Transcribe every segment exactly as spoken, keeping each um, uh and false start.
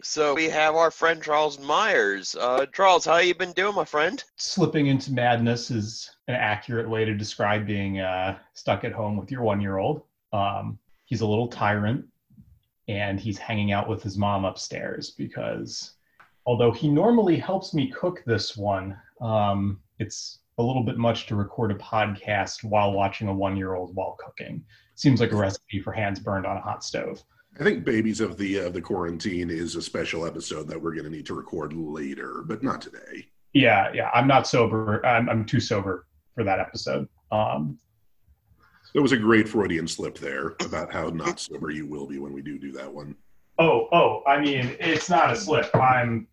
So we have our friend Charles Myers. Uh, Charles, how you been doing, my friend? Slipping into madness is an accurate way to describe being uh, stuck at home with your one-year-old. Um, he's a little tyrant, and he's hanging out with his mom upstairs because although he normally helps me cook this one, um, it's a little bit much to record a podcast while watching a one-year-old while cooking. Seems like a recipe for hands burned on a hot stove. I think Babies of the uh, the Quarantine is a special episode that we're going to need to record later, but not today. Yeah, yeah. I'm not sober. I'm, I'm too sober for that episode. Um, there was a great Freudian slip there about how not sober you will be when we do do that one. Oh, oh. I mean, it's not a slip. I'm...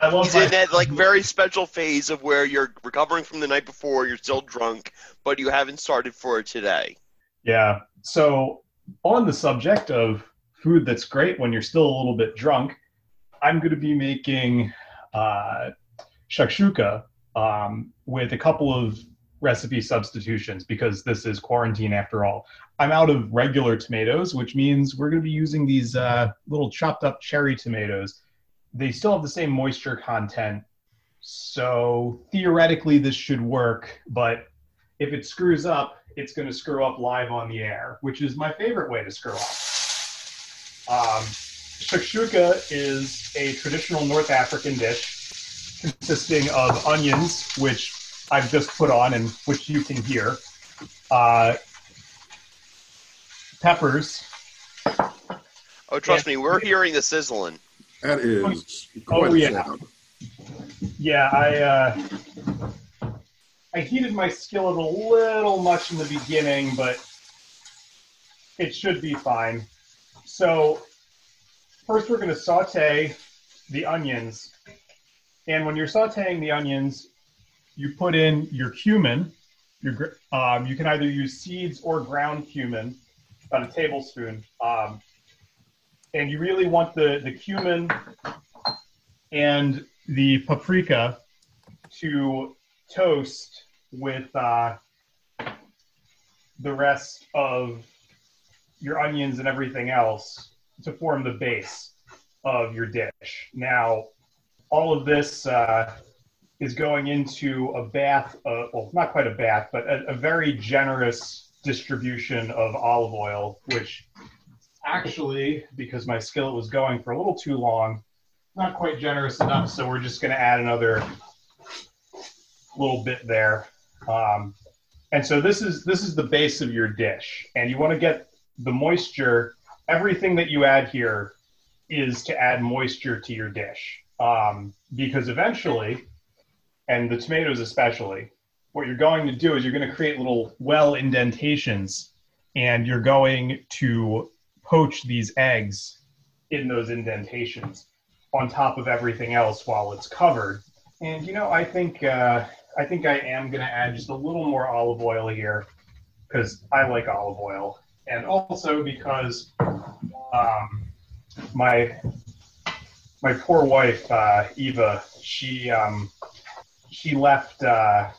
I love He's my... in that like very special phase of where you're recovering from the night before, you're still drunk, but you haven't started for it today. Yeah, so... On the subject of food that's great when you're still a little bit drunk, I'm going to be making uh, shakshuka um, with a couple of recipe substitutions because this is quarantine after all. I'm out of regular tomatoes, which means we're going to be using these uh, little chopped up cherry tomatoes. They still have the same moisture content, so theoretically this should work, but if it screws up, it's going to screw up live on the air, which is my favorite way to screw up. Um, shakshuka is a traditional North African dish consisting of onions, which I've just put on and which you can hear, uh, peppers. Oh, trust me, we're hearing the sizzling. That is quite oh, yeah. Sound. Yeah, I... Uh, I heated my skillet a little much in the beginning, but it should be fine. So first we're going to saute the onions. And when you're sauteing the onions, you put in your cumin. Your, um, you can either use seeds or ground cumin, about a tablespoon. Um, and you really want the, the cumin and the paprika to toast with uh, the rest of your onions and everything else to form the base of your dish. Now, all of this uh, is going into a bath, of, well, not quite a bath, but a, a very generous distribution of olive oil, which actually, because my skillet was going for a little too long, not quite generous enough, so we're just gonna add another little bit there. Um, and so this is this is the base of your dish, and you want to get the moisture. Everything that you add here is to add moisture to your dish, um, because eventually, and the tomatoes especially, what you're going to do is you're going to create little well indentations, and you're going to poach these eggs in those indentations on top of everything else while it's covered. And, you know, I think... Uh, I think I am going to add just a little more olive oil here because I like olive oil, and also because um, my my poor wife uh, Eva, she um, she left uh,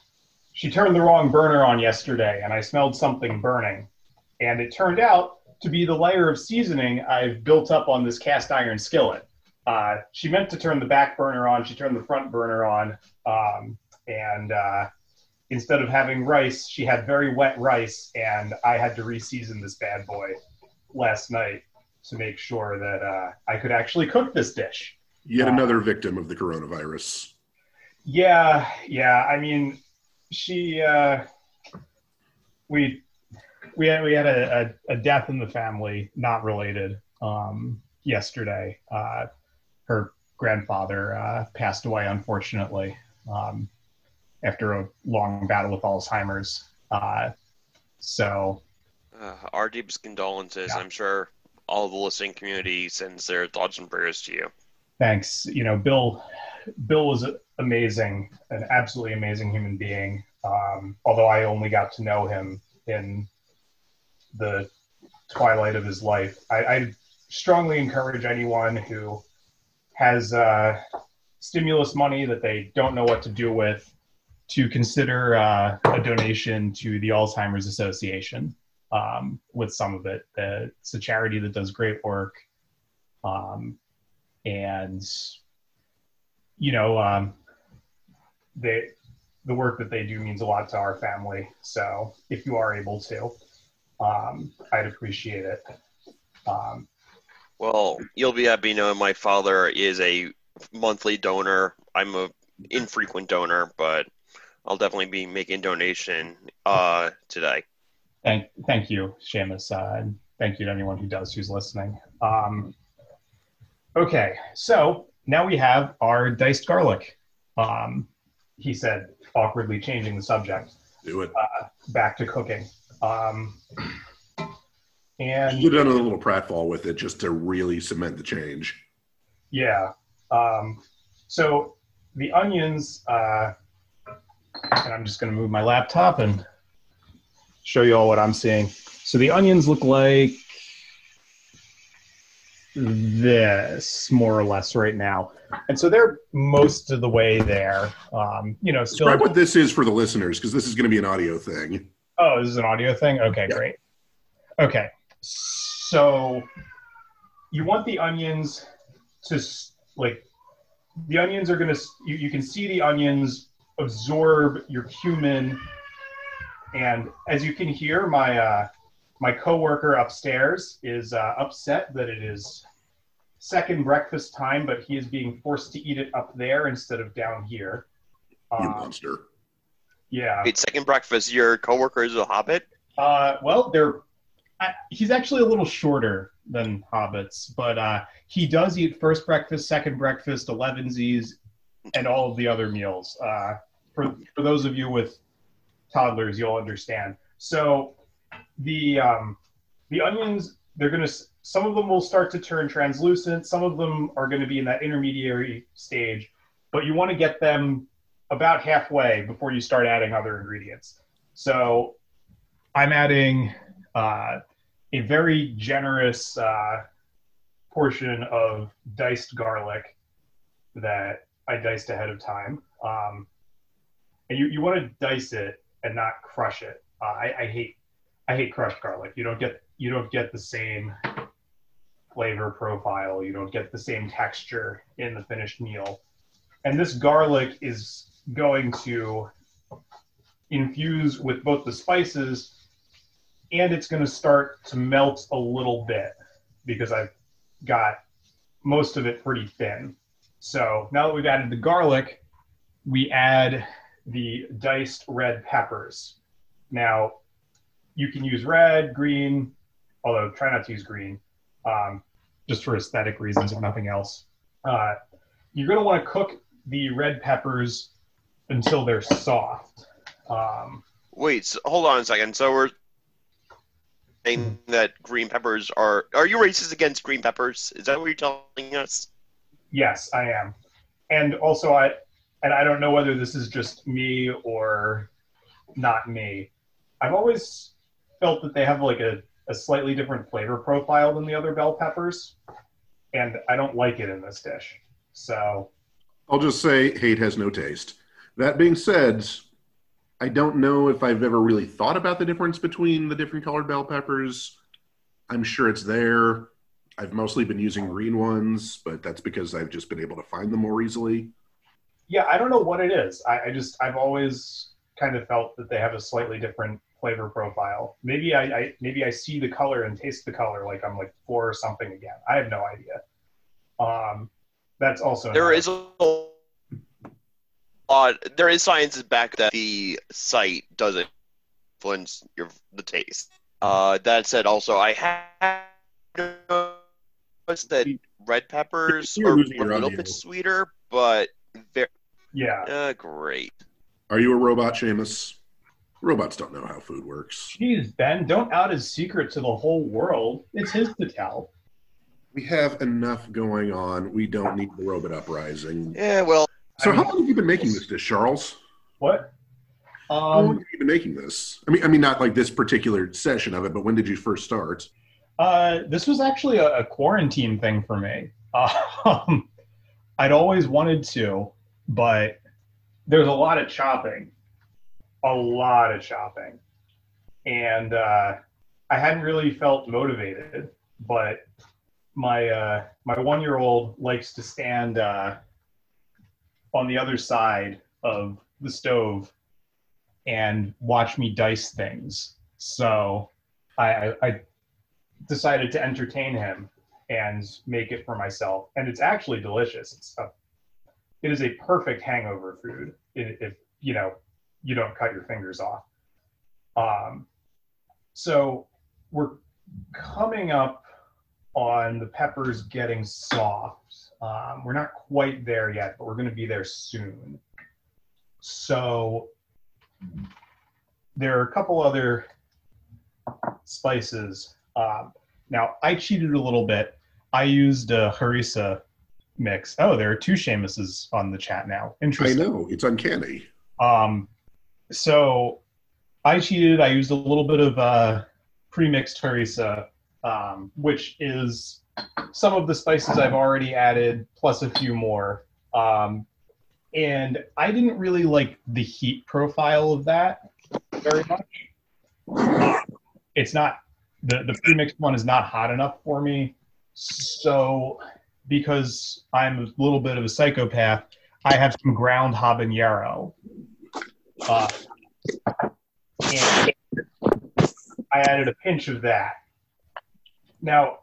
she turned the wrong burner on yesterday, and I smelled something burning, and it turned out to be the layer of seasoning I've built up on this cast iron skillet. Uh, she meant to turn the back burner on; she turned the front burner on. Um, And uh, instead of having rice, she had very wet rice, and I had to re-season this bad boy last night to make sure that uh, I could actually cook this dish. Yet uh, another victim of the coronavirus. Yeah, yeah. I mean, she, uh, we, we had we had a, a, a death in the family, not related. Um, yesterday, uh, her grandfather uh, passed away, unfortunately. Um, after a long battle with Alzheimer's. Uh, so... Uh, our deepest condolences. Yeah. I'm sure all of the listening community sends their thoughts and prayers to you. Thanks. You know, Bill Bill was amazing, an absolutely amazing human being, um, although I only got to know him in the twilight of his life. I, I strongly encourage anyone who has uh, stimulus money that they don't know what to do with to consider uh, a donation to the Alzheimer's Association um, with some of it. Uh, it's a charity that does great work, Um, and, you know, um, they, the work that they do means a lot to our family. So if you are able to, um, I'd appreciate it. Um, well, you'll be happy knowing my father is a monthly donor. I'm a infrequent donor, but I'll definitely be making donation uh, today. Thank, thank you, Shamus. Uh, thank you to anyone who does, who's listening. Um, okay, so now we have our diced garlic. Um, he said, awkwardly changing the subject. Do it. Uh, back to cooking. Um, and you done a little pratfall with it just to really cement the change. Yeah. Um, so the onions, uh, and I'm just going to move my laptop and show you all what I'm seeing. So the onions look like this, more or less, right now. And so they're most of the way there. Um, you know, still. Describe what this is for the listeners, because this is going to be an audio thing. Oh, this is an audio thing? Okay, yeah. Great. Okay, so you want the onions to, like, the onions are going to, you, you can see the onions absorb your cumin. And as you can hear, my uh, my coworker upstairs is uh, upset that it is second breakfast time, but he is being forced to eat it up there instead of down here. Um, you monster. Yeah. Wait, second breakfast, your coworker is a hobbit? Uh, well, they're, I, he's actually a little shorter than hobbits, but uh, he does eat first breakfast, second breakfast, elevensies, and all of the other meals. Uh, for, for those of you with toddlers, you'll understand. So the um, the onions, they're going to, some of them will start to turn translucent. Some of them are going to be in that intermediary stage, but you want to get them about halfway before you start adding other ingredients. So I'm adding uh, a very generous uh, portion of diced garlic that I diced ahead of time. Um, and you, you want to dice it and not crush it. Uh, I, I hate I hate crushed garlic. You don't get you don't get the same flavor profile. You don't get the same texture in the finished meal. And this garlic is going to infuse with both the spices, and it's going to start to melt a little bit because I've got most of it pretty thin. So now that we've added the garlic, we add the diced red peppers. Now, you can use red, green, although try not to use green, um, just for aesthetic reasons, if nothing else. Uh, you're going to want to cook the red peppers until they're soft. Um, Wait, so hold on a second. So we're saying that green peppers are... Are you racist against green peppers? Is that what you're telling us? Yes, I am. And also, I... And I don't know whether this is just me or not me. I've always felt that they have like a, a slightly different flavor profile than the other bell peppers. And I don't like it in this dish. So I'll just say hate has no taste. That being said, I don't know if I've ever really thought about the difference between the different colored bell peppers. I'm sure it's there. I've mostly been using green ones, but that's because I've just been able to find them more easily. Yeah, I don't know what it is. I, I just, I've always kind of felt that they have a slightly different flavor profile. Maybe I, I maybe I see the color and taste the color like I'm like four or something again. I have no idea. Um, that's also... There is a lot, there is science back that the sight doesn't influence your, the taste. Uh, that said, also, I have noticed that red peppers are a little bit sweeter, but they're... Yeah. Uh, great. Are you a robot, Shamus? Robots don't know how food works. Jeez, Ben, don't out his secret to the whole world. It's his to tell. We have enough going on. We don't need the robot uprising. Yeah, well... So I how mean, long have you been making this dish, Charles? What? Um, how long have you been making this? I mean, I mean, not like this particular session of it, but when did you first start? Uh, this was actually a, a quarantine thing for me. Um... I'd always wanted to, but there's a lot of chopping, a lot of chopping. And uh, I hadn't really felt motivated, but my uh, my one-year-old likes to stand uh, on the other side of the stove and watch me dice things. So I, I decided to entertain him and make it for myself. And it's actually delicious. It's a, it is a perfect hangover food if, you know, you don't cut your fingers off. Um, so we're coming up on the peppers getting soft. Um, we're not quite there yet, but we're going to be there soon. So there are a couple other spices. Um, now, I cheated a little bit. I used a harissa mix. Oh, there are two Shamuses on the chat now. Interesting. I know. It's uncanny. Um, so I cheated. I used a little bit of uh, pre-mixed harissa, um, which is some of the spices I've already added, plus a few more. Um, and I didn't really like the heat profile of that very much. It's not, the, the pre-mixed one is not hot enough for me. So because I'm a little bit of a psychopath, I have some ground habanero. Uh, and I added a pinch of that. Now,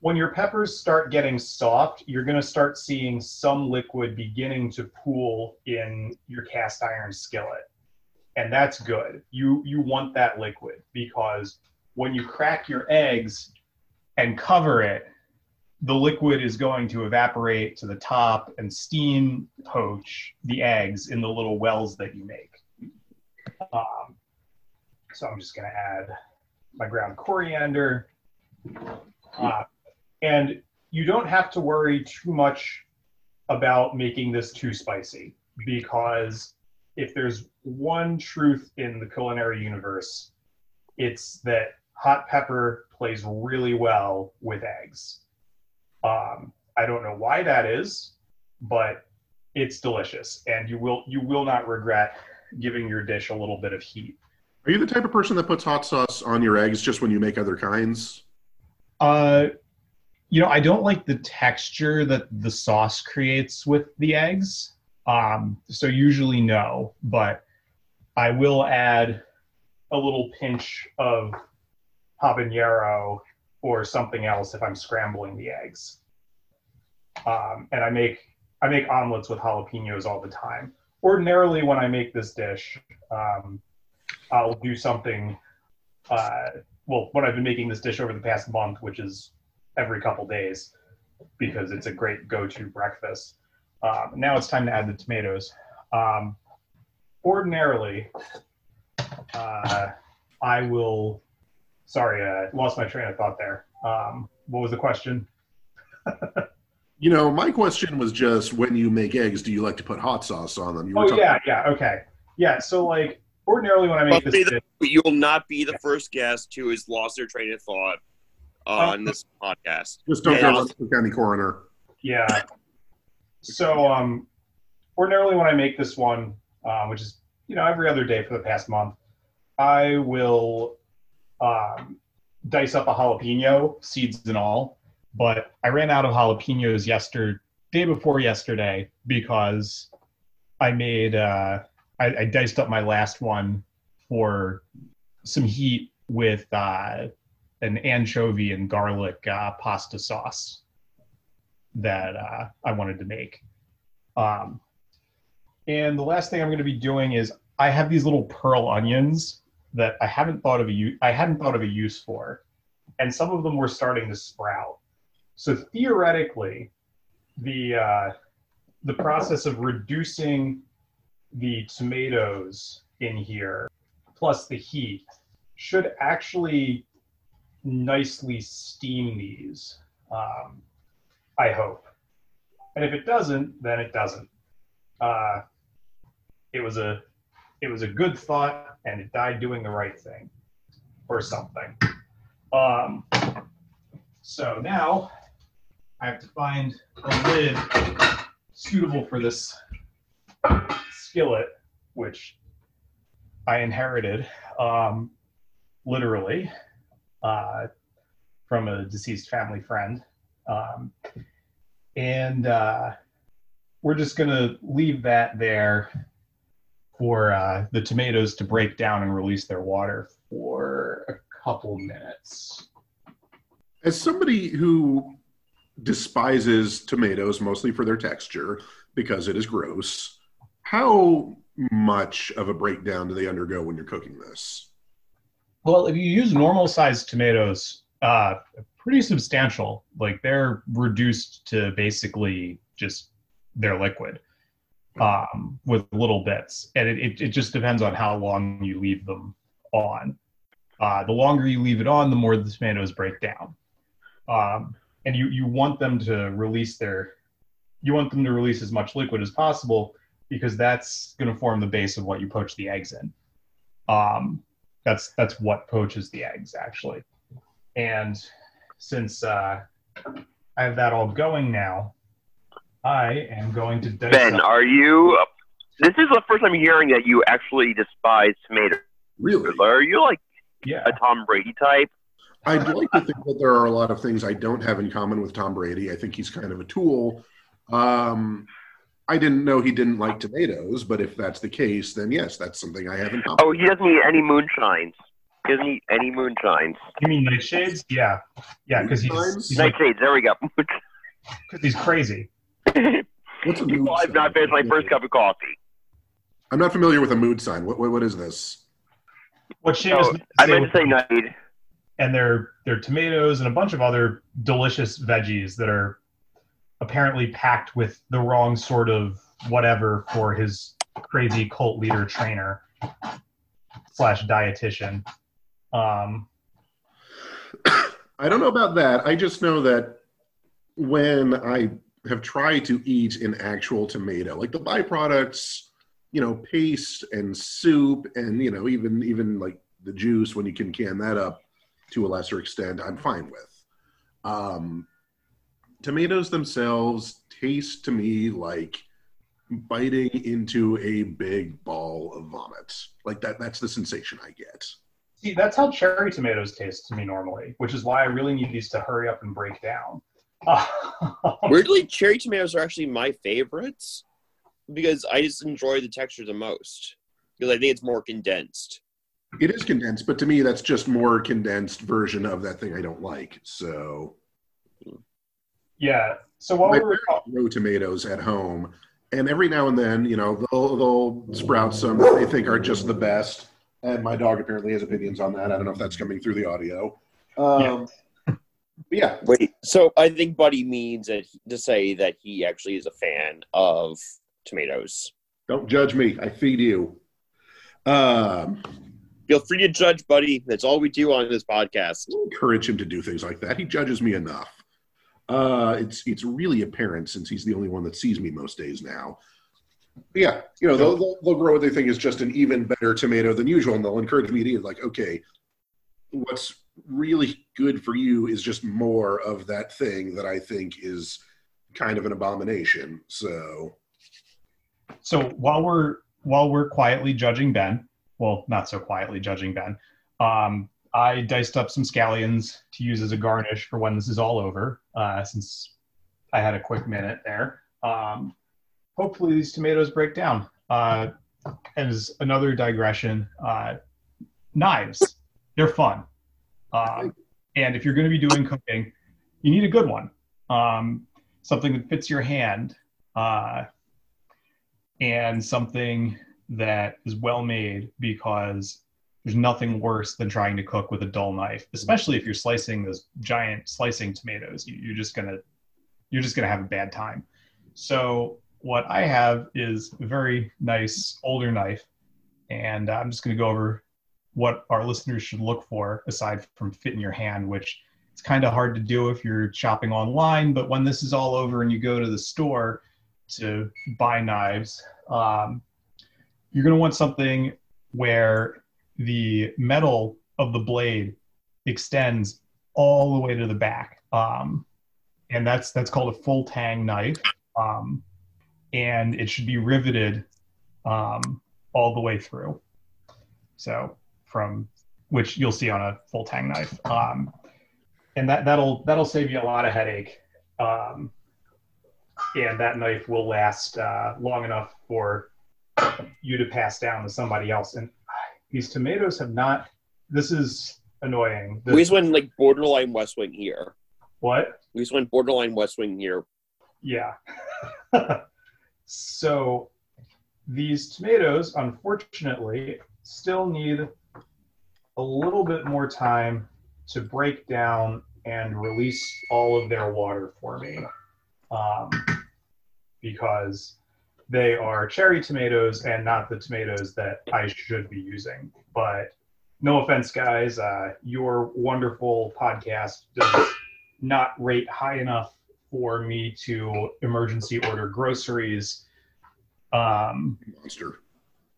when your peppers start getting soft, you're going to start seeing some liquid beginning to pool in your cast iron skillet. And that's good. You you want that liquid, because when you crack your eggs and cover it, the liquid is going to evaporate to the top and steam poach the eggs in the little wells that you make. Um, so I'm just going to add my ground coriander. Uh, and you don't have to worry too much about making this too spicy, because if there's one truth in the culinary universe, it's that hot pepper plays really well with eggs. Um, I don't know why that is, but it's delicious, and you will you will not regret giving your dish a little bit of heat. Are you the type of person that puts hot sauce on your eggs just when you make other kinds? Uh, you know, I don't like the texture that the sauce creates with the eggs, um, so usually no, but I will add a little pinch of habanero or something else if I'm scrambling the eggs. Um, and I make I make omelets with jalapenos all the time. Ordinarily, when I make this dish, um, I'll do something, uh, well, what I've been making this dish over the past month, which is every couple days, because it's a great go-to breakfast. Um, now it's time to add the tomatoes. Um, ordinarily, uh, I will... Sorry, I uh, lost my train of thought there. Um, what was the question? You know, my question was just, when you make eggs, do you like to put hot sauce on them? You oh, yeah, yeah, okay. Yeah, so, like, ordinarily when I make I'll this... The, dish, you'll not be the yeah. first guest who has lost their train of thought on um, this podcast. Just don't yeah, go to the county coroner. Yeah. So, um, ordinarily when I make this one, uh, which is, you know, every other day for the past month, I will... Um, dice up a jalapeno, seeds and all, but I ran out of jalapenos yesterday, day before yesterday, because I made, uh, I, I diced up my last one for some heat with uh, an anchovy and garlic uh, pasta sauce that uh, I wanted to make. Um, and the last thing I'm going to be doing is, I have these little pearl onions that I haven't thought of a I hadn't thought of a use for, and some of them were starting to sprout. So theoretically, the uh, the process of reducing the tomatoes in here, plus the heat, should actually nicely steam these. Um, I hope. And if it doesn't, then it doesn't. Uh, it was a it was a good thought. And it died doing the right thing, or something. Um, so now I have to find a lid suitable for this skillet, which I inherited, um, literally. Uh, from a deceased family friend. Um, and uh, we're just going to leave that there for uh, the tomatoes to break down and release their water for a couple minutes. As somebody who despises tomatoes mostly for their texture because it is gross, how much of a breakdown do they undergo when you're cooking this? Well, if you use normal sized tomatoes, uh, pretty substantial. Like they're reduced to basically just their liquid um, with little bits. And it, it, it just depends on how long you leave them on. Uh, the longer you leave it on, the more the tomatoes break down. Um, and you, you want them to release their, you want them to release as much liquid as possible, because that's going to form the base of what you poach the eggs in. Um, that's that's what poaches the eggs, actually. And since uh, I have that all going now, I am going to... Ben, up. Are you... This is the first time hearing that you actually despise tomatoes. Really? Are you like yeah. a Tom Brady type? I'd like to think that there are a lot of things I don't have in common with Tom Brady. I think he's kind of a tool. Um... I didn't know he didn't like tomatoes, but if that's the case, then yes, that's something I haven't. Oh, he doesn't eat any moonshines. He doesn't eat any moonshines. You mean nightshades? Yeah. Yeah, because he's... he's nightshades, like, there we go. Because he's crazy. What's a mood you know, sign? I've not finished my first cup of coffee. I'm not familiar with a mood sign. What What, what is this? What Shamus oh, I meant to say night. And they're, they're tomatoes and a bunch of other delicious veggies that are apparently packed with the wrong sort of whatever for his crazy cult leader trainer slash dietitian. Um, I don't know about that. I just know that when I have tried to eat an actual tomato, like the byproducts, you know, paste and soup and, you know, even, even like the juice when you can can that up to a lesser extent, I'm fine with. Um, Tomatoes themselves taste to me like biting into a big ball of vomit. Like that, that's the sensation I get. See, that's how cherry tomatoes taste to me normally, which is why I really need these to hurry up and break down. Weirdly, cherry tomatoes are actually my favorites because I just enjoy the texture the most because I think it's more condensed. It is condensed, but to me, that's just more condensed version of that thing I don't like. So... Yeah. So while we were grow tomatoes at home, and every now and then, you know, they'll they'll sprout some that they think are just the best. And my dog apparently has opinions on that. I don't know if that's coming through the audio. Um, yeah. yeah. Wait. So I think Buddy means that to say that he actually is a fan of tomatoes. Don't judge me. I feed you. Um, Feel free to judge Buddy. That's all we do on this podcast. I encourage him to do things like that. He judges me enough. Uh, it's it's really apparent since he's the only one that sees me most days now. But yeah, you know, they'll, they'll, they'll grow what they think is just an even better tomato than usual, and they'll encourage me to eat like, okay, what's really good for you is just more of that thing that I think is kind of an abomination. So, so while we're while we're quietly judging Ben, well, not so quietly judging Ben, um, I diced up some scallions to use as a garnish for when this is all over, uh, since I had a quick minute there. Um, hopefully these tomatoes break down. Uh, as another digression, uh, knives, they're fun. Uh, and if you're going to be doing cooking, you need a good one. Um, something that fits your hand, uh, and something that is well made, because there's nothing worse than trying to cook with a dull knife, especially if you're slicing those giant slicing tomatoes. You, you're just gonna, you're just gonna have a bad time. So what I have is a very nice older knife, and I'm just gonna go over what our listeners should look for aside from fit in your hand, which it's kind of hard to do if you're shopping online. But when this is all over and you go to the store to buy knives, um, you're gonna want something where the metal of the blade extends all the way to the back. Um, and that's that's called a full tang knife. Um, and it should be riveted um, all the way through. So from, which you'll see on a full tang knife. Um, and that that'll that'll save you a lot of headache. Um, and that knife will last uh, long enough for you to pass down to somebody else. And these tomatoes have not. This is annoying. This, we just went like borderline West Wing here. What? We just went borderline West Wing here. Yeah. So these tomatoes, unfortunately, still need a little bit more time to break down and release all of their water for me, um, because they are cherry tomatoes and not the tomatoes that I should be using. But no offense, guys, uh, your wonderful podcast does not rate high enough for me to emergency order groceries, um, Monster.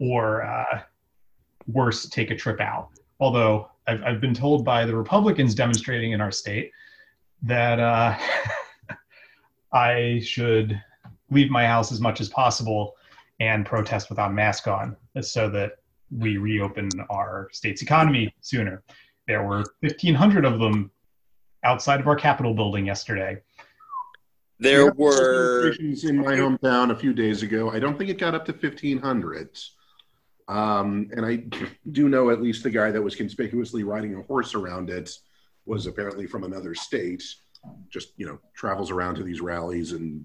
or uh, worse, take a trip out. Although I've, I've been told by the Republicans demonstrating in our state that uh, I should leave my house as much as possible and protest without a mask on so that we reopen our state's economy sooner. There were fifteen hundred of them outside of our Capitol building yesterday. There were in my hometown a few days ago. I don't think it got up to fifteen hundred. Um, and I do know at least the guy that was conspicuously riding a horse around it was apparently from another state, just, you know, travels around to these rallies and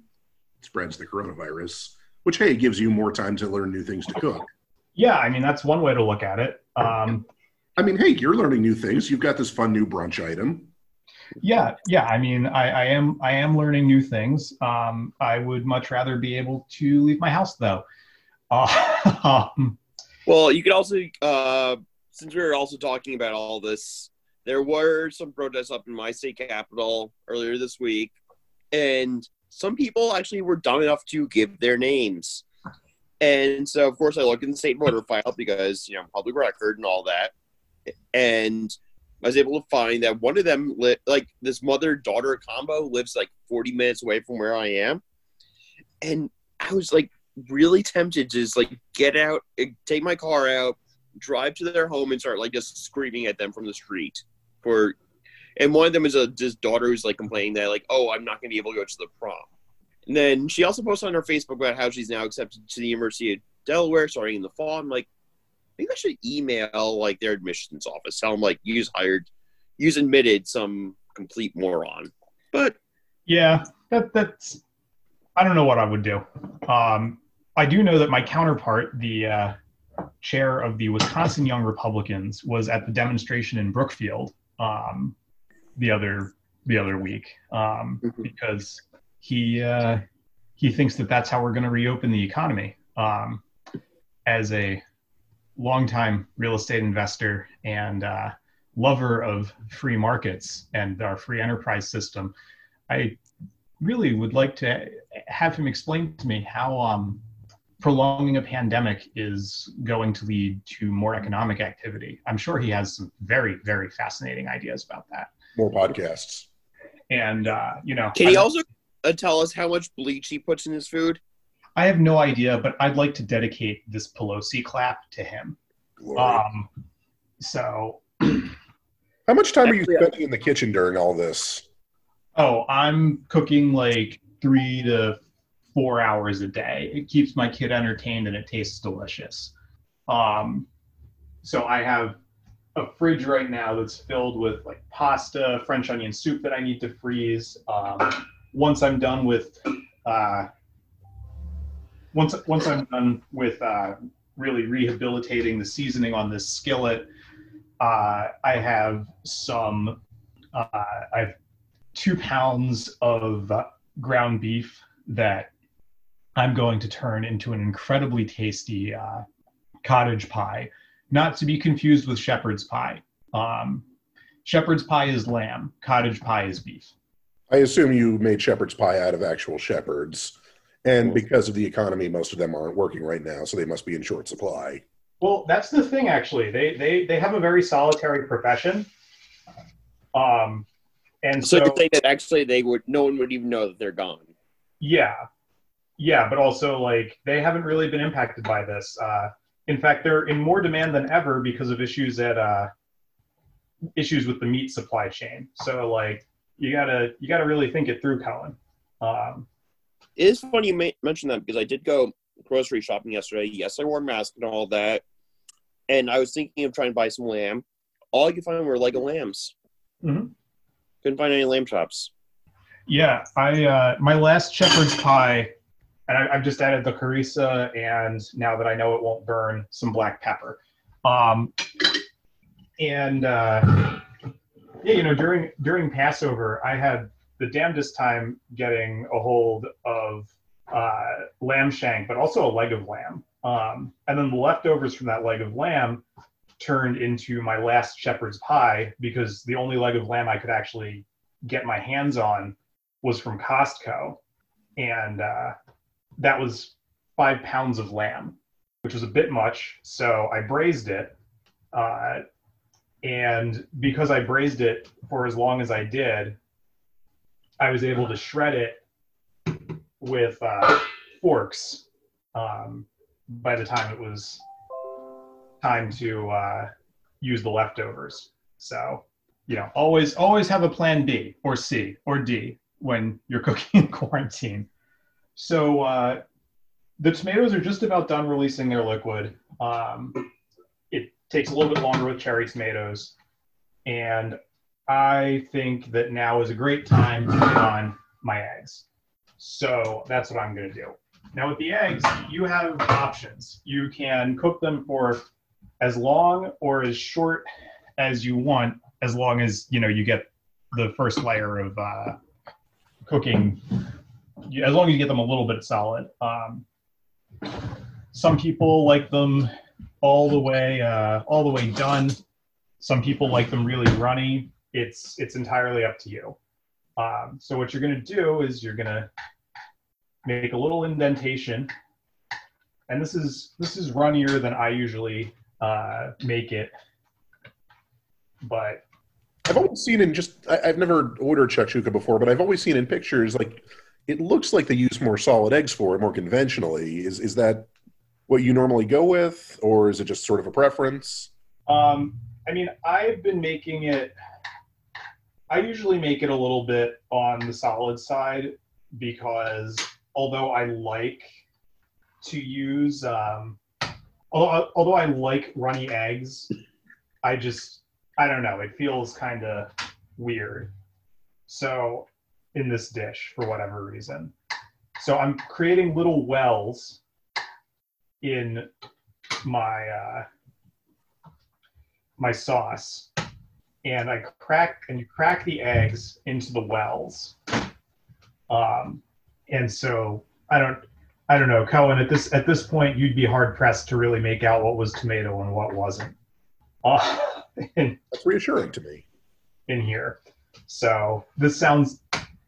spreads the coronavirus, which, hey, gives you more time to learn new things to cook. Yeah, I mean, that's one way to look at it. Um, I mean, hey, you're learning new things. You've got this fun new brunch item. Yeah, yeah. I mean, I, I am I am learning new things. Um, I would much rather be able to leave my house, though. Uh, Well, you could also, uh, since we were also talking about all this, there were some protests up in my state capital earlier this week, and some people actually were dumb enough to give their names. And so, of course, I looked in the state voter file because, you know, public record and all that, and I was able to find that one of them, li- like, this mother-daughter combo lives, like, forty minutes away from where I am, and I was, like, really tempted to just like get out, take my car out, drive to their home, and start like just screaming at them from the street. For, and one of them is a this daughter who's like complaining that like, oh, I'm not going to be able to go to the prom. And then she also posted on her Facebook about how she's now accepted to the University of Delaware starting in the fall. I'm like, maybe I should email like their admissions office, tell them like you's hired, you's admitted some complete moron. But yeah, that that's I don't know what I would do. Um, I do know that my counterpart, the uh, chair of the Wisconsin Young Republicans, was at the demonstration in Brookfield um, the other the other week um, mm-hmm. because he uh, he thinks that that's how we're going to reopen the economy. Um, as a longtime real estate investor and uh, lover of free markets and our free enterprise system, I really would like to have him explain to me how um, prolonging a pandemic is going to lead to more economic activity. I'm sure he has some very, very fascinating ideas about that. More podcasts. And, uh, you know. Can he also uh, tell us how much bleach he puts in his food? I have no idea, but I'd like to dedicate this Pelosi clap to him. Um, so. How much time are you spending in the kitchen during all this? Oh, I'm cooking like three to four hours a day. It keeps my kid entertained and it tastes delicious. Um, so I have a fridge right now that's filled with like pasta, French onion soup that I need to freeze. Um, once I'm done with, uh, once once I'm done with uh, really rehabilitating the seasoning on this skillet, uh, I have some. Uh, I've two pounds of uh, ground beef that I'm going to turn into an incredibly tasty uh, cottage pie, not to be confused with shepherd's pie. Um, shepherd's pie is lamb, cottage pie is beef. I assume you made shepherd's pie out of actual shepherds, and because of the economy, most of them aren't working right now, so they must be in short supply. Well, that's the thing, actually. They they they have a very solitary profession. Um. And so, so to say that actually they would, no one would even know that they're gone. Yeah. Yeah. But also like they haven't really been impacted by this. Uh, in fact, they're in more demand than ever because of issues at uh, issues with the meat supply chain. So like you gotta you gotta really think it through, Colin. Um, it is funny you may mention that because I did go grocery shopping yesterday. Yes, I wore a mask and all that, and I was thinking of trying to buy some lamb. All I could find were Lego lambs. Mm-hmm. Couldn't find any lamb chops. Yeah, I uh, my last shepherd's pie, and I, I've just added the harissa, and now that I know it won't burn, some black pepper. Um, and uh, yeah, you know, during during Passover, I had the damnedest time getting a hold of uh, lamb shank, but also a leg of lamb. Um, and then the leftovers from that leg of lamb turned into my last shepherd's pie because the only leg of lamb I could actually get my hands on was from Costco. And uh, that was five pounds of lamb, which was a bit much. So I braised it. Uh, and because I braised it for as long as I did, I was able to shred it with uh, forks um, by the time it was time to uh, use the leftovers. So, you know, always, always have a plan B or C or D when you're cooking in quarantine. So uh, the tomatoes are just about done releasing their liquid. Um, it takes a little bit longer with cherry tomatoes. And I think that now is a great time to put on my eggs. So that's what I'm gonna do. Now with the eggs, you have options. You can cook them for as long or as short as you want, as long as, you know, you get the first layer of uh, cooking, as long as you get them a little bit solid. Um, some people like them all the way, uh, all the way done. Some people like them really runny. It's it's entirely up to you. Um, so what you're gonna do is you're gonna make a little indentation, and this is this is runnier than I usually uh, make it. But I've always seen in just, I, I've never ordered shakshuka before, but I've always seen in pictures, like, it looks like they use more solid eggs for it more conventionally. Is is that what you normally go with, or is it just sort of a preference? Um, I mean, I've been making it, I usually make it a little bit on the solid side because although I like to use, um, although, although I like runny eggs, I just, I don't know, it feels kind of weird. So in this dish, for whatever reason. So I'm creating little wells in my uh, my sauce, and I crack and you crack the eggs into the wells. Um, and so I don't I don't know, Cohen. At this at this point, you'd be hard pressed to really make out what was tomato and what wasn't. Uh, In, that's reassuring to me in here. So this sounds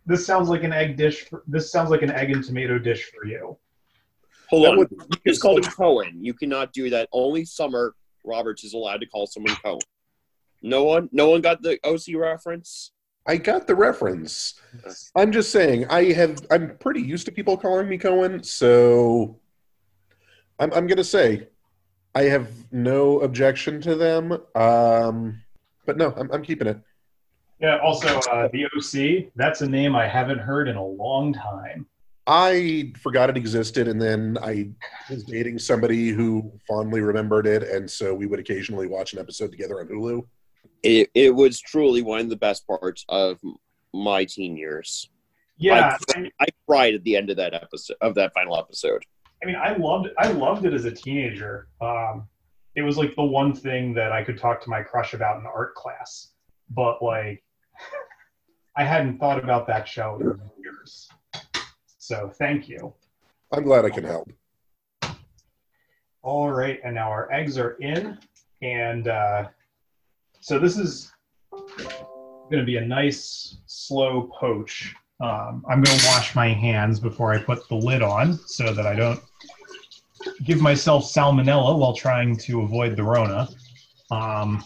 this sounds like an egg dish for, this sounds like an egg and tomato dish for you. Hold that on. Would, it's called Cohen. You cannot do that. Only Summer Roberts is allowed to call someone Cohen. No one no one got the O C reference? I got the reference. I'm just saying I have I'm pretty used to people calling me Cohen, so I'm I'm gonna say I have no objection to them, um, but no, I'm, I'm keeping it. Yeah, also, uh, the O C, that's a name I haven't heard in a long time. I forgot it existed, and then I was dating somebody who fondly remembered it, and so we would occasionally watch an episode together on Hulu. It, it was truly one of the best parts of my teen years. Yeah. I, I, I cried at the end of that episode, of that final episode. I mean, I loved I loved it as a teenager. Um, it was like the one thing that I could talk to my crush about in art class. But like, I hadn't thought about that show in years. So thank you. I'm glad I can help. All right, and now our eggs are in, and uh, so this is going to be a nice slow poach. Um, I'm going to wash my hands before I put the lid on so that I don't give myself salmonella while trying to avoid the Rona. Um,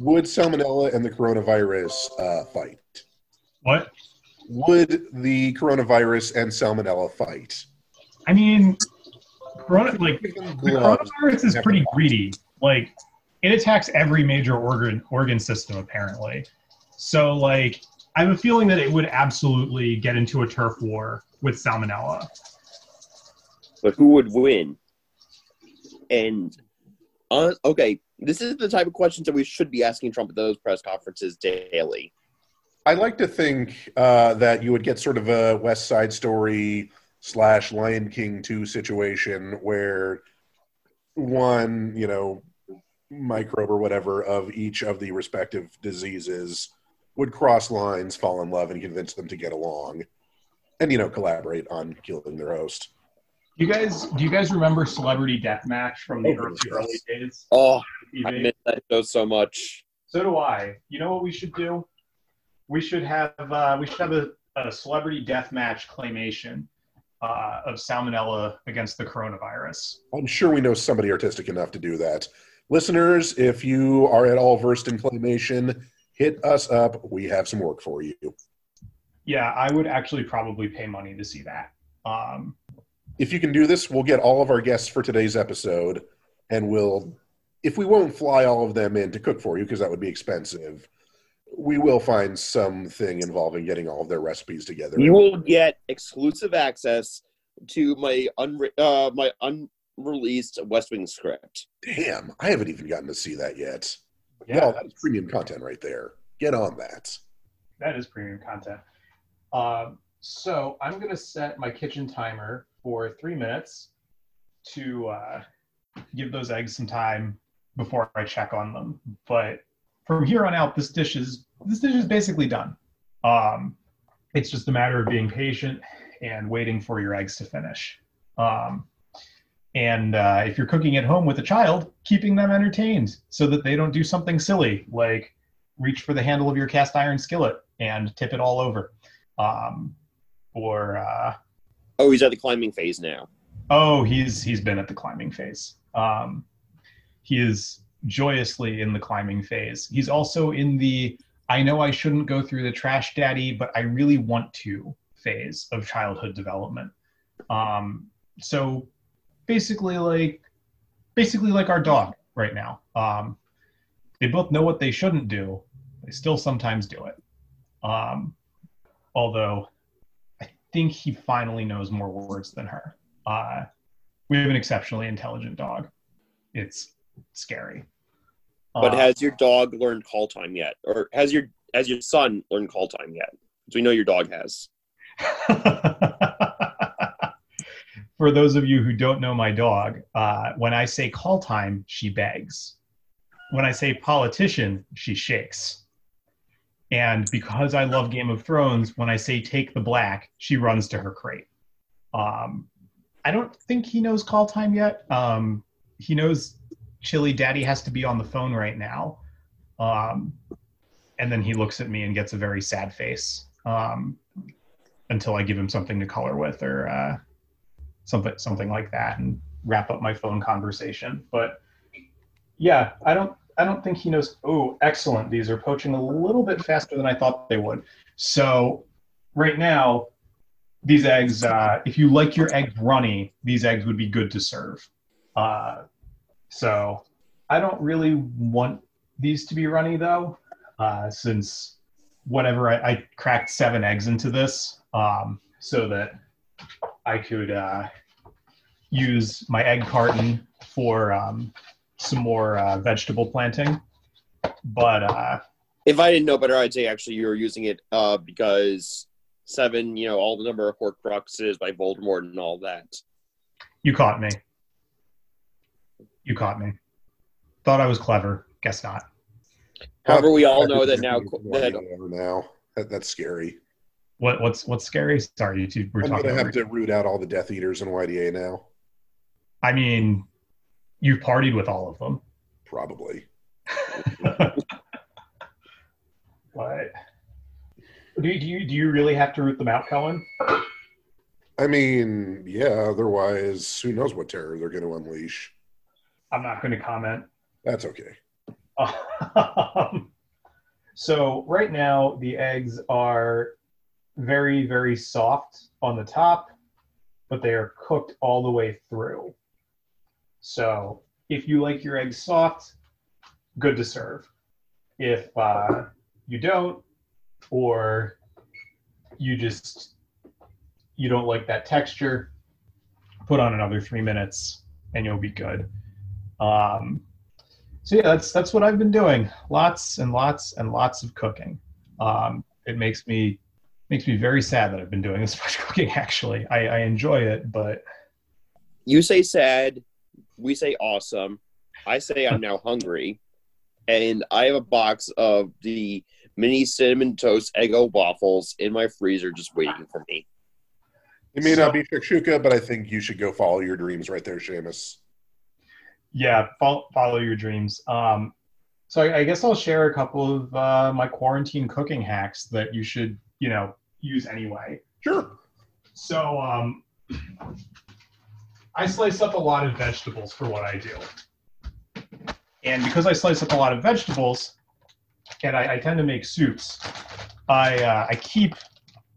Would salmonella and the coronavirus uh, fight? What? Would the coronavirus and salmonella fight? I mean, corona, like, the coronavirus is pretty greedy. Like, it attacks every major organ organ system apparently. So like, I have a feeling that it would absolutely get into a turf war with salmonella. But who would win? And uh, okay, this is the type of questions that we should be asking Trump at those press conferences daily. I like to think uh, that you would get sort of a West Side Story slash Lion King two situation where one, you know, microbe or whatever of each of the respective diseases would cross lines, fall in love, and convince them to get along and, you know, collaborate on killing their host. You guys, do you guys remember Celebrity Death Match from the oh, early, yes. early days? Oh, I miss that show so much. So do I. You know what we should do? We should have uh, we should have a, a Celebrity Death Match claymation uh, of salmonella against the coronavirus. I'm sure we know somebody artistic enough to do that. Listeners, if you are at all versed in claymation, hit us up. We have some work for you. Yeah, I would actually probably pay money to see that. Um, if you can do this, we'll get all of our guests for today's episode, and we'll, if we won't fly all of them in to cook for you, because that would be expensive, we will find something involving getting all of their recipes together. You will get exclusive access to my unre- uh, my unreleased West Wing script. Damn, I haven't even gotten to see that yet. Yeah, no, that's premium content right there. Get on that. That is premium content. Uh, so I'm going to set my kitchen timer for three minutes to uh, give those eggs some time before I check on them. But from here on out, this dish is this dish is basically done. Um, it's just a matter of being patient and waiting for your eggs to finish. Um, and uh, if you're cooking at home with a child, keeping them entertained so that they don't do something silly, like reach for the handle of your cast iron skillet and tip it all over. Um, or uh, oh, he's at the climbing phase now. Oh, he's he's been at the climbing phase. Um, he is joyously in the climbing phase. He's also in the I know I shouldn't go through the trash, daddy, but I really want to phase of childhood development. Um, so basically like basically like our dog right now. Um, they both know what they shouldn't do. They still sometimes do it. Um, although I think he finally knows more words than her. Uh, we have an exceptionally intelligent dog. It's scary. But um, has your dog learned call time yet? Or has your has your son learned call time yet? Because we know your dog has. For those of you who don't know my dog, uh, when I say call time, she begs. When I say politician, she shakes. And because I love Game of Thrones, when I say take the black, she runs to her crate. Um, I don't think he knows call time yet. Um, he knows Chili Daddy has to be on the phone right now. Um, and then he looks at me and gets a very sad face um, until I give him something to color with or uh, something something like that and wrap up my phone conversation. But yeah, I don't I don't think he knows. Oh, excellent. These are poaching a little bit faster than I thought they would. So right now, these eggs, uh, if you like your eggs runny, these eggs would be good to serve. Uh, so I don't really want these to be runny though, uh, since whatever, I, I cracked seven eggs into this um, so that I could uh, use my egg carton for um, some more uh, vegetable planting. But uh, if I didn't know better, I'd say actually you were using it uh, because seven, you know, all the number of Horcruxes by Voldemort and all that. You caught me. You caught me. Thought I was clever. Guess not. However, we all know that now. That, now. That, that's scary. What? What's what's scary? Sorry, you two. We're I'm going to have to root out all the Death Eaters in Y D A now. I mean, you've partied with all of them. Probably. What? Do you do you really have to root them out, Cohen? I mean, yeah. Otherwise, who knows what terror they're going to unleash. I'm not going to comment. That's okay. Um, so right now the eggs are very, very soft on the top, but they are cooked all the way through. So if you like your eggs soft, good to serve. If uh, you don't, or you just, you don't like that texture, put on another three minutes and you'll be good. Um, so yeah, that's that's what I've been doing. Lots and lots and lots of cooking. Um, it makes me makes me very sad that I've been doing this much cooking, actually. I, I enjoy it, but... You say sad, we say awesome. I say I'm now hungry. And I have a box of the mini cinnamon toast Eggo waffles in my freezer just waiting for me. It may so, not be shakshuka, but I think you should go follow your dreams right there, Shamus. Yeah, follow, follow your dreams. Um, so I, I guess I'll share a couple of uh, my quarantine cooking hacks that you should, you know, use anyway. Sure. So um, I slice up a lot of vegetables for what I do. And because I slice up a lot of vegetables, and I, I tend to make soups, I uh, I keep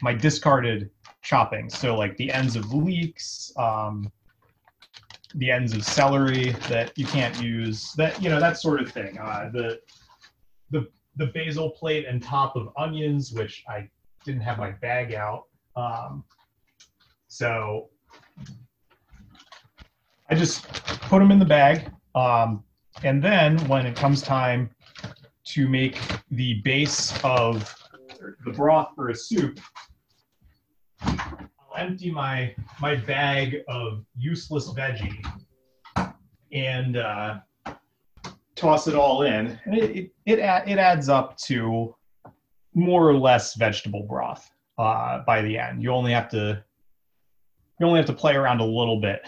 my discarded chopping. So like the ends of leeks, um, the ends of celery that you can't use, that you know that sort of thing. Uh, the the the basil plate and top of onions, which I didn't have my bag out, um, so I just put them in the bag. Um, And then when it comes time to make the base of the broth for a soup, I'll empty my my bag of useless veggie and uh, toss it all in. And it it it, ad- it adds up to more or less vegetable broth uh, by the end. You only have to you only have to play around a little bit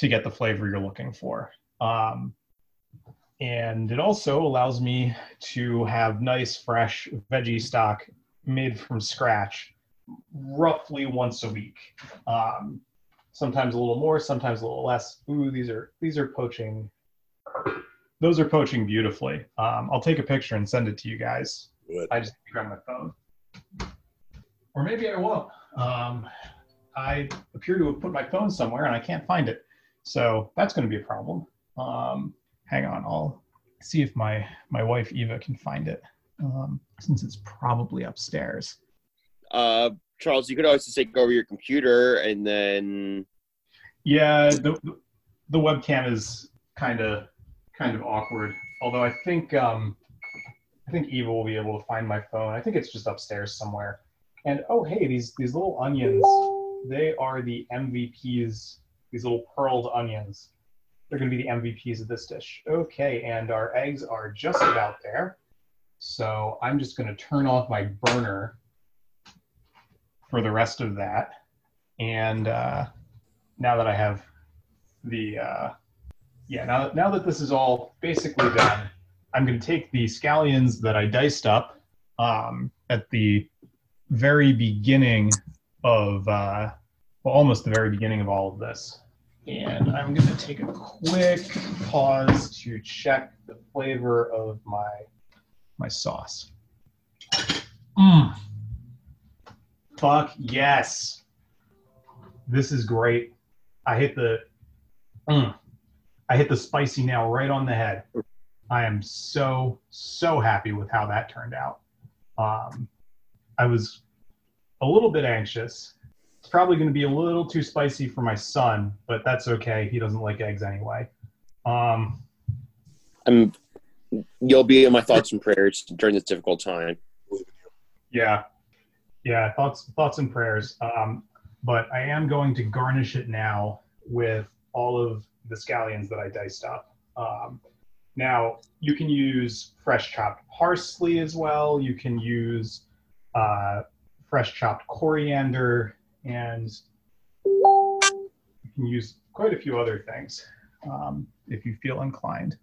to get the flavor you're looking for. Um, And it also allows me to have nice, fresh veggie stock made from scratch roughly once a week. Um, sometimes a little more, sometimes a little less. Ooh, these are these are poaching. Those are poaching beautifully. Um, I'll take a picture and send it to you guys. Good. I just grabbed my phone. Or maybe I won't. Um, I appear to have put my phone somewhere and I can't find it. So that's going to be a problem. Um, Hang on, I'll see if my, my wife, Eva, can find it, um, since it's probably upstairs. Uh, Charles, you could always just take over your computer and then... Yeah, the the webcam is kind of kind of awkward, although I think um, I think Eva will be able to find my phone. I think it's just upstairs somewhere. And, oh, hey, these, these little onions, they are the M V Ps, these little pearled onions. They're going to be the M V Ps of this dish. Okay, and our eggs are just about there. So I'm just going to turn off my burner for the rest of that. And uh, now that I have the, uh, yeah, now, now that this is all basically done, I'm going to take the scallions that I diced up um, at the very beginning of, uh, well, almost the very beginning of all of this. And I'm going to take a quick pause to check the flavor of my my sauce. Mmm. Fuck yes. This is great. I hit the mm, I hit the spicy nail right on the head. I am so, so happy with how that turned out. Um, I was a little bit anxious. It's probably going to be a little too spicy for my son, but that's okay. He doesn't like eggs anyway. Um, I'm, you'll be in my thoughts and prayers during this difficult time. Yeah. Yeah, thoughts thoughts and prayers. Um, but I am going to garnish it now with all of the scallions that I diced up. Um, now, you can use fresh chopped parsley as well. You can use uh, fresh chopped coriander. And you can use quite a few other things um, if you feel inclined.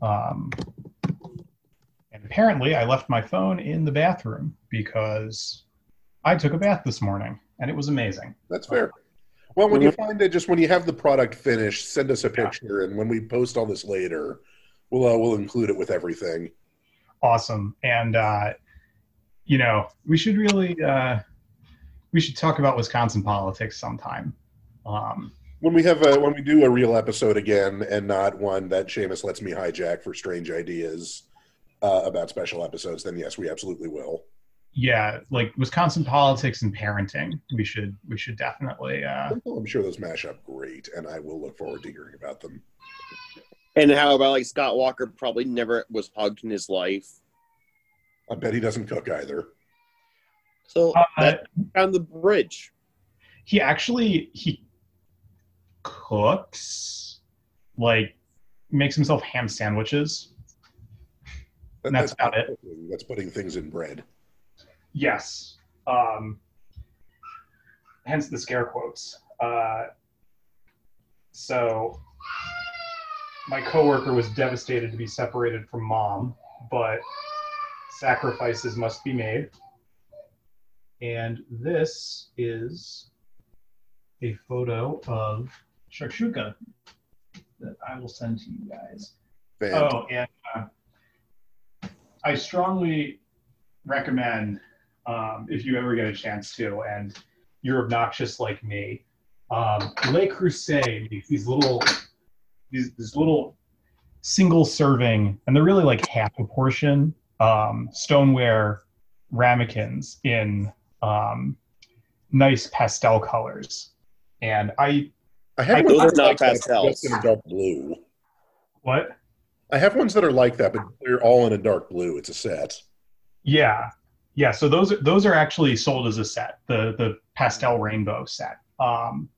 Um, and apparently I left my phone in the bathroom because I took a bath this morning and it was amazing. That's fair. Well, when you find it, just when you have the product finished, send us a picture. Yeah. And when we post all this later, we'll, uh, we'll include it with everything. Awesome. And, uh, you know, we should really... Uh, We should talk about Wisconsin politics sometime. Um, when we have a, when we do a real episode again, and not one that Shamus lets me hijack for strange ideas. uh, about special episodes, then yes, we absolutely will. Yeah, like Wisconsin politics and parenting. We should we should definitely. Uh... I'm sure those mash up great, and I will look forward to hearing about them. And how about like Scott Walker probably never was hugged in his life. I bet he doesn't cook either. So uh, that, on the bridge, he actually he cooks, like makes himself ham sandwiches. That, and that's, that's about it. That's putting things in bread. Yes. Um, hence the scare quotes. Uh, so my coworker was devastated to be separated from mom, but sacrifices must be made. And this is a photo of shakshuka that I will send to you guys. Bam. Oh, and uh, I strongly recommend... Um, if you ever get a chance to, and you're obnoxious like me, um, Le Creuset makes these little, these, these little single serving, and they're really like half a portion, um, stoneware ramekins in um, nice pastel colors. And I, I have I, ones those are not pastels. In a dark blue. What? I have ones that are like that, but they're all in a dark blue. It's a set. Yeah. Yeah, so those are, those are actually sold as a set, the the pastel rainbow set. Um,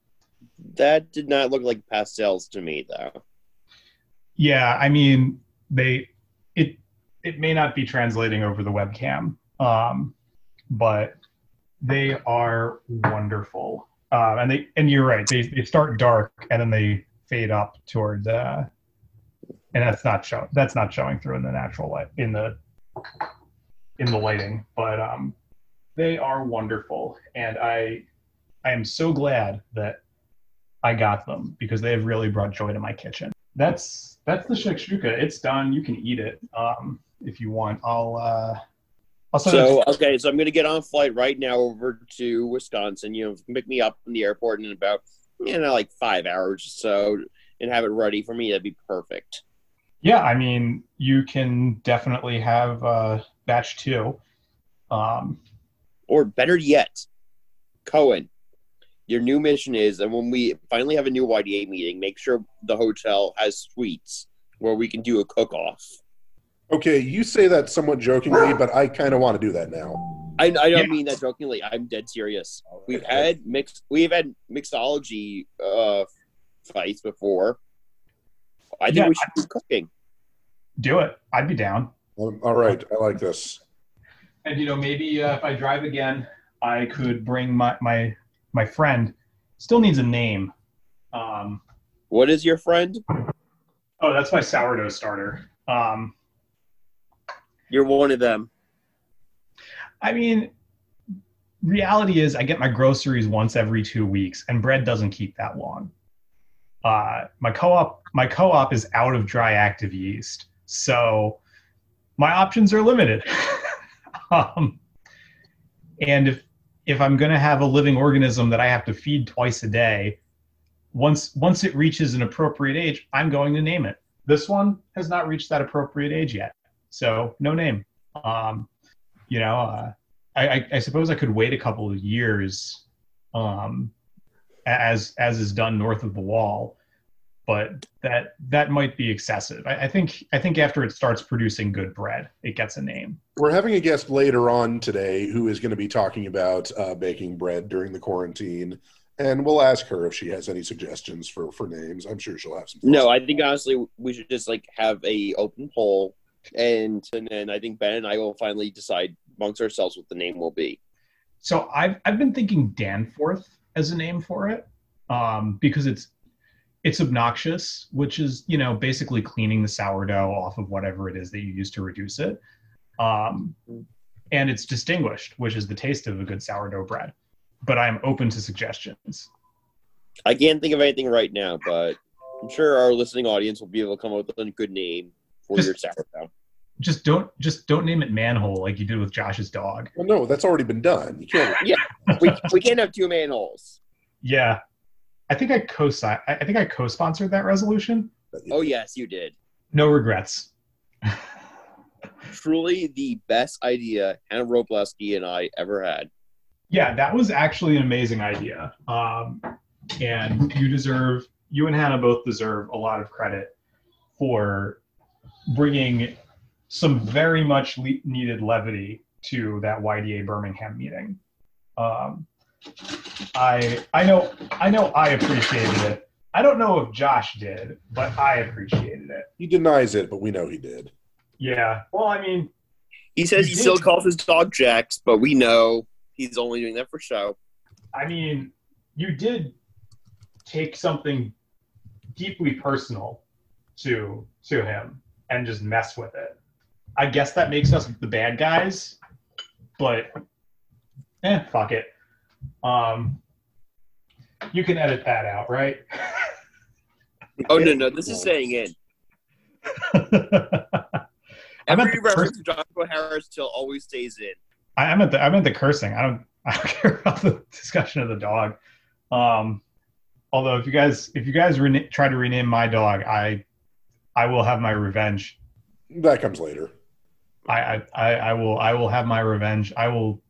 that did not look like pastels to me, though. Yeah, I mean, they it it may not be translating over the webcam, um, but they are wonderful. Uh, and they and you're right, they they start dark and then they fade up toward uh, and that's not show that's not showing through in the natural light in the. in the lighting, but um, they are wonderful. And I I am so glad that I got them because they have really brought joy to my kitchen. That's that's the shakshuka. It's done. You can eat it um, if you want. I'll, uh, I'll So, it. okay, so I'm going to get on a flight right now over to Wisconsin. You know, pick me up from the airport in about, you know, like five hours or so and have it ready for me. That'd be perfect. Yeah, I mean, you can definitely have... Uh, Batch two, um, or better yet, Cohen, your new mission is, and when we finally have a new Y D A meeting, make sure the hotel has suites where we can do a cook-off. Okay, you say that somewhat jokingly, but I kind of want to do that now. I, I don't yeah. mean that jokingly. I'm dead serious. We've had mix, we've had mixology uh, fights before. I think yeah, we should do cooking. Do it. I'd be down. Um, all right, I like this. And you know, maybe uh, if I drive again, I could bring my my my friend. Still needs a name. Um, what is your friend? Oh, that's my sourdough starter. Um, You're one of them. I mean, reality is, I get my groceries once every two weeks, and bread doesn't keep that long. Uh, my co-op my co-op is out of dry active yeast, so. My options are limited. um, and if if I'm going to have a living organism that I have to feed twice a day, once once it reaches an appropriate age, I'm going to name it. This one has not reached that appropriate age yet, so no name. Um, you know, uh, I, I, I suppose I could wait a couple of years, um, as as is done north of the wall. But that that might be excessive. I, I think I think after it starts producing good bread, it gets a name. We're having a guest later on today who is going to be talking about uh, baking bread during the quarantine, and we'll ask her if she has any suggestions for, for names. I'm sure she'll have some. No, I think honestly we should just like have a open poll, and and then I think Ben and I will finally decide amongst ourselves what the name will be. So I've I've been thinking Danforth as a name for it, um, because it's. It's obnoxious, which is, you know, basically cleaning the sourdough off of whatever it is that you use to reduce it. Um, and it's distinguished, which is the taste of a good sourdough bread. But I'm open to suggestions. I can't think of anything right now, but I'm sure our listening audience will be able to come up with a good name for just, your sourdough. Just don't just don't name it Manhole like you did with Josh's dog. Well, no, that's already been done. You can't. Yeah, we, we can't have two manholes. Yeah. I think I co I think I co-sponsored that resolution. Oh yes, you did. No regrets. truly the best idea Hannah Robleski and I ever had. Yeah, that was actually an amazing idea. Um, and you deserve, you and Hannah both deserve a lot of credit for bringing some very much le- needed levity to that Y D A Birmingham meeting. Um, I I know I know I appreciated it. I don't know if Josh did, but I appreciated it. He denies it, but we know he did. Yeah. Well, I mean, he says he, he still calls his dog Jax, but we know he's only doing that for show. I mean, you did take something deeply personal to to him and just mess with it. I guess that makes us the bad guys, but eh, fuck it. Um, you can edit that out, right? Oh, no, no, this is staying in. Every reference to Joshua Harris still always stays in. I, I'm at the I'm at the cursing. I don't I don't care about the discussion of the dog. Um, although if you guys if you guys rena- try to rename my dog, I I will have my revenge. That comes later. I, I, I will I will have my revenge. I will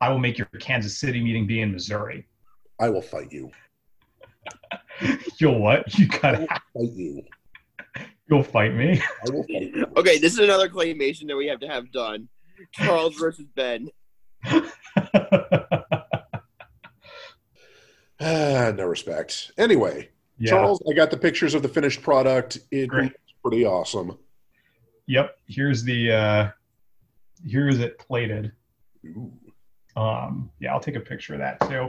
I will make your Kansas City meeting be in Missouri. I will fight you. You'll what? You gotta I will fight you. You'll fight me. I will fight you. Okay, this is another claymation that we have to have done. Charles versus Ben. Ah, no respect. Anyway, yeah. Charles, I got the pictures of the finished product. It Great. was pretty awesome. Yep. Here's the uh, here's it plated. Ooh. Um, yeah, I'll take a picture of that too.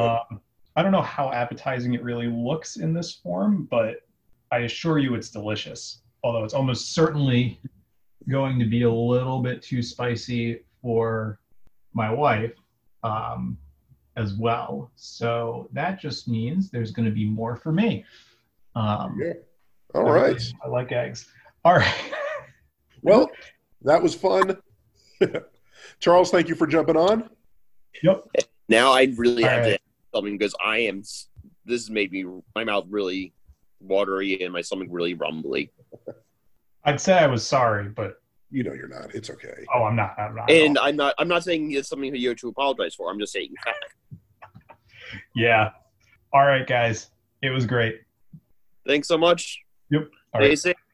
Um, I don't know how appetizing it really looks in this form, but I assure you it's delicious. Although it's almost certainly going to be a little bit too spicy for my wife um, as well. So that just means there's going to be more for me. Um, yeah. All right. I like eggs. All right. Well, that was fun. Charles, thank you for jumping on. Yep. Now I really All have right. to something because I am. This has made me my mouth really watery and my stomach really rumbly. I'd say I was sorry, but you know you're not. It's okay. Oh, I'm not. I'm not. And I'm not. I'm not saying it's something that you have to apologize for. I'm just saying. Yeah. All right, guys. It was great. Thanks so much. Yep. All Stay right. safe.